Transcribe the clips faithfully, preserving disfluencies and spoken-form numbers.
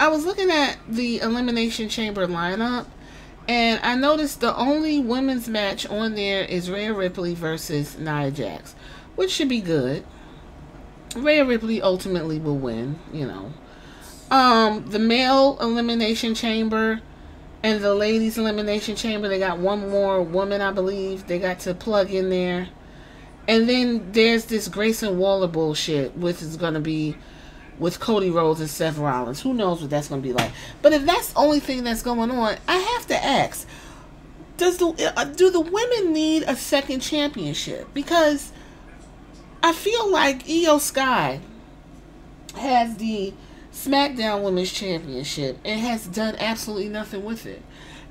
I was looking at the Elimination Chamber lineup, and I noticed the only women's match on there is Rhea Ripley versus Nia Jax, which should be good. Rhea Ripley ultimately will win, you know. Um, the male Elimination Chamber and the ladies Elimination Chamber, they got one more woman, I believe, they got to plug in there. And then there's this Grayson Waller bullshit, which is going to be with Cody Rhodes and Seth Rollins. Who knows what that's going to be like. But if that's the only thing that's going on, I have to ask, does the, do the women need a second championship? Because I feel like Iyo Sky has the SmackDown Women's Championship and has done absolutely nothing with it.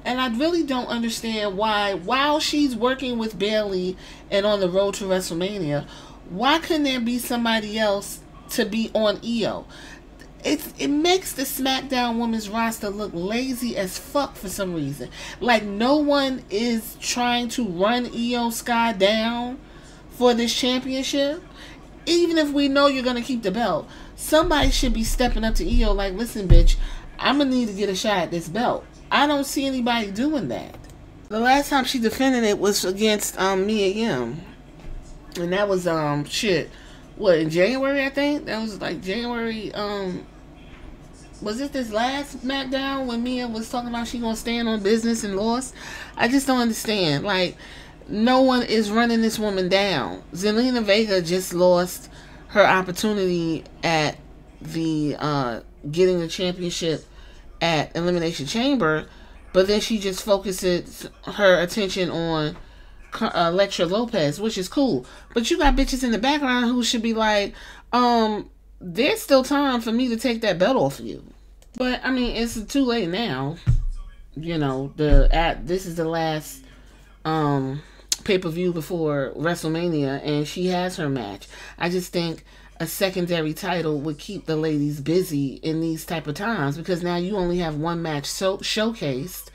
And I really don't understand why, while she's working with Bailey and on the road to WrestleMania, why couldn't there be somebody else to be on Iyo? It's, it makes the SmackDown Women's roster look lazy as fuck for some reason. Like, no one is trying to run Iyo Sky down for this championship. Even if we know you're going to keep the belt, somebody should be stepping up to Iyo like, listen, bitch, I'm going to need to get a shot at this belt. I don't see anybody doing that. The last time she defended it was against um, Mia Yim. And that was, um, shit, what, in January, I think? That was, like, January, um, was it this last SmackDown when Mia was talking about she gonna stand on business and lost? I just don't understand. Like, no one is running this woman down. Zelina Vega just lost her opportunity at the, uh, getting the championship at Elimination Chamber, but then she just focuses her attention on Electra Lopez, which is cool. But you got bitches in the background who should be like, um, there's still time for me to take that belt off of you. But I mean, it's too late now. You know, the at, this is the last um, pay-per-view before WrestleMania, and she has her match. I just think a secondary title would keep the ladies busy in these type of times, because now you only have one match so showcased,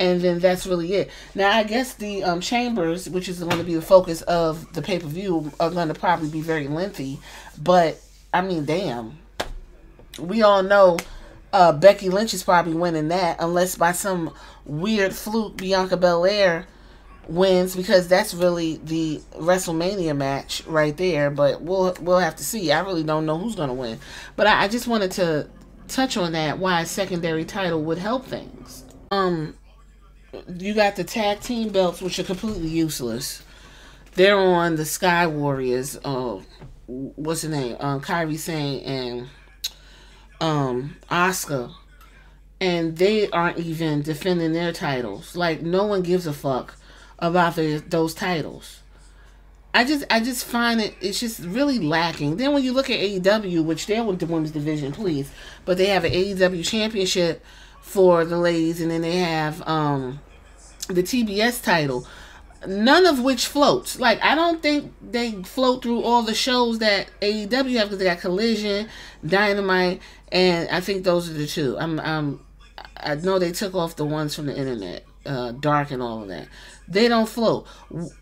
and then that's really it. Now, I guess the um, chambers, which is going to be the focus of the pay-per-view, are going to probably be very lengthy, but, I mean, damn. We all know uh, Becky Lynch is probably winning that, unless by some weird fluke Bianca Belair wins, because that's really the WrestleMania match right there. But we'll we'll have to see. I really don't know who's going to win. But I, I just wanted to touch on that, why a secondary title would help things. Um, you got the tag team belts, which are completely useless. They're on the Sky Warriors. Uh, what's the name? Um, Kairi Sane and um, Asuka. And they aren't even defending their titles. Like, no one gives a fuck about the, those titles. I just I just find it, it's just really lacking. Then when you look at A E W, which they're with the women's division, please, but they have an A E W championship for the ladies, and then they have um, the T B S title, none of which floats. Like, I don't think they float through all the shows that A E W have, because they got Collision, Dynamite, and I think those are the two. I'm, I'm, I know they took off the ones from the internet, uh, Dark and all of that. They don't float.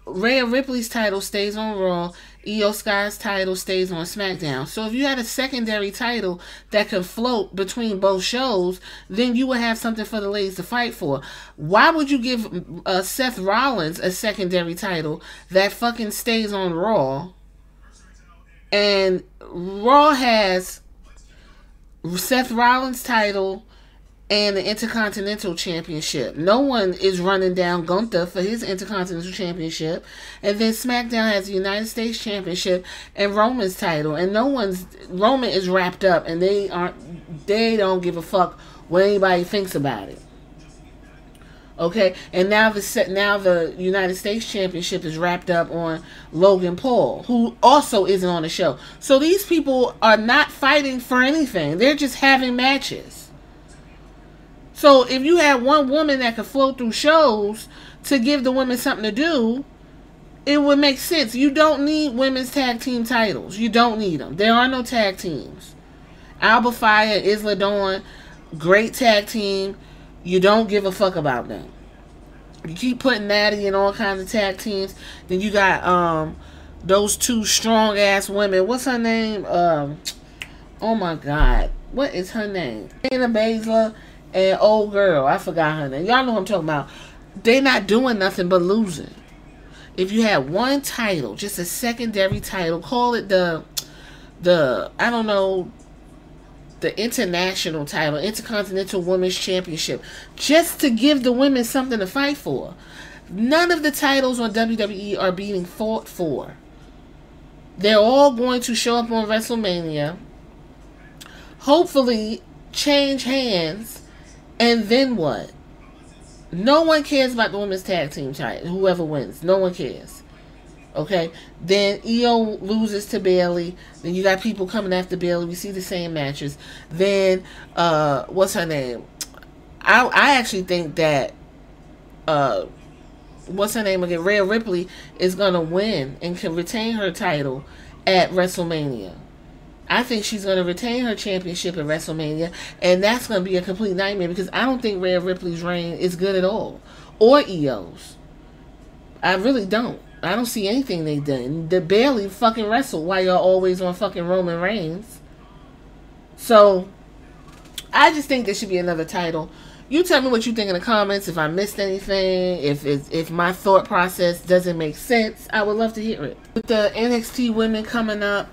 Rhea Ripley's title stays on Raw. Iyo Sky's title stays on SmackDown. So if you had a secondary title that could float between both shows, then you would have something for the ladies to fight for. Why would you give uh, Seth Rollins a secondary title that fucking stays on Raw? And Raw has Seth Rollins' title and the Intercontinental Championship. No one is running down Gunther for his Intercontinental Championship. And then SmackDown has the United States Championship and Roman's title. And no one's, Roman is wrapped up, and they aren't, they don't give a fuck what anybody thinks about it. Okay, and now the now the United States Championship is wrapped up on Logan Paul, who also isn't on the show. So these people are not fighting for anything. They're just having matches. So if you had one woman that could flow through shows to give the women something to do, it would make sense. You don't need women's tag team titles. You don't need them. There are no tag teams. Alba Fire, Isla Dawn, great tag team. You don't give a fuck about them. You keep putting Natty in all kinds of tag teams. Then you got um those two strong ass women. What's her name? Um, oh my God. what is her name? Anna Baszler and old girl. I forgot her name. Y'all know what I'm talking about. They're not doing nothing but losing. If you had one title, just a secondary title, call it the, the I don't know, the international title, Intercontinental Women's Championship, just to give the women something to fight for. None of the titles on W W E are being fought for. They're all going to show up on WrestleMania, hopefully change hands, and then what? No one cares about the women's tag team title. Whoever wins, no one cares. Okay? Then Iyo loses to Bailey. Then you got people coming after Bailey. We see the same matches. Then, uh, what's her name? I, I actually think that, uh, what's her name again? Rhea Ripley is going to win and can retain her title at WrestleMania. I think she's going to retain her championship at WrestleMania, and that's going to be a complete nightmare because I don't think Rhea Ripley's reign is good at all, or Iyo's. I really don't. I don't see anything they done. They barely fucking wrestled while y'all always on fucking Roman Reigns. So, I just think there should be another title. You tell me what you think in the comments, if I missed anything, if it's, if my thought process doesn't make sense. I would love to hear it. With the N X T women coming up,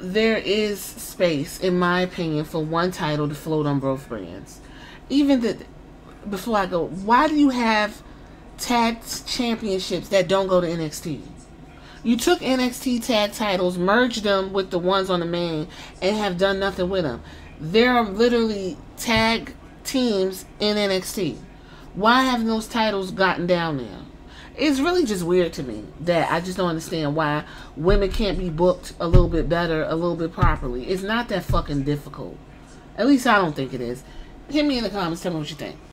there is space, in my opinion, for one title to float on both brands. Even the, before I go, why do you have tag championships that don't go to N X T? You took N X T tag titles, merged them with the ones on the main, and have done nothing with them. There are literally tag teams in N X T. Why haven't those titles gotten down there? It's really just weird to me that I just don't understand why women can't be booked a little bit better, a little bit properly. It's not that fucking difficult. At least I don't think it is. Hit me in the comments. Tell me what you think.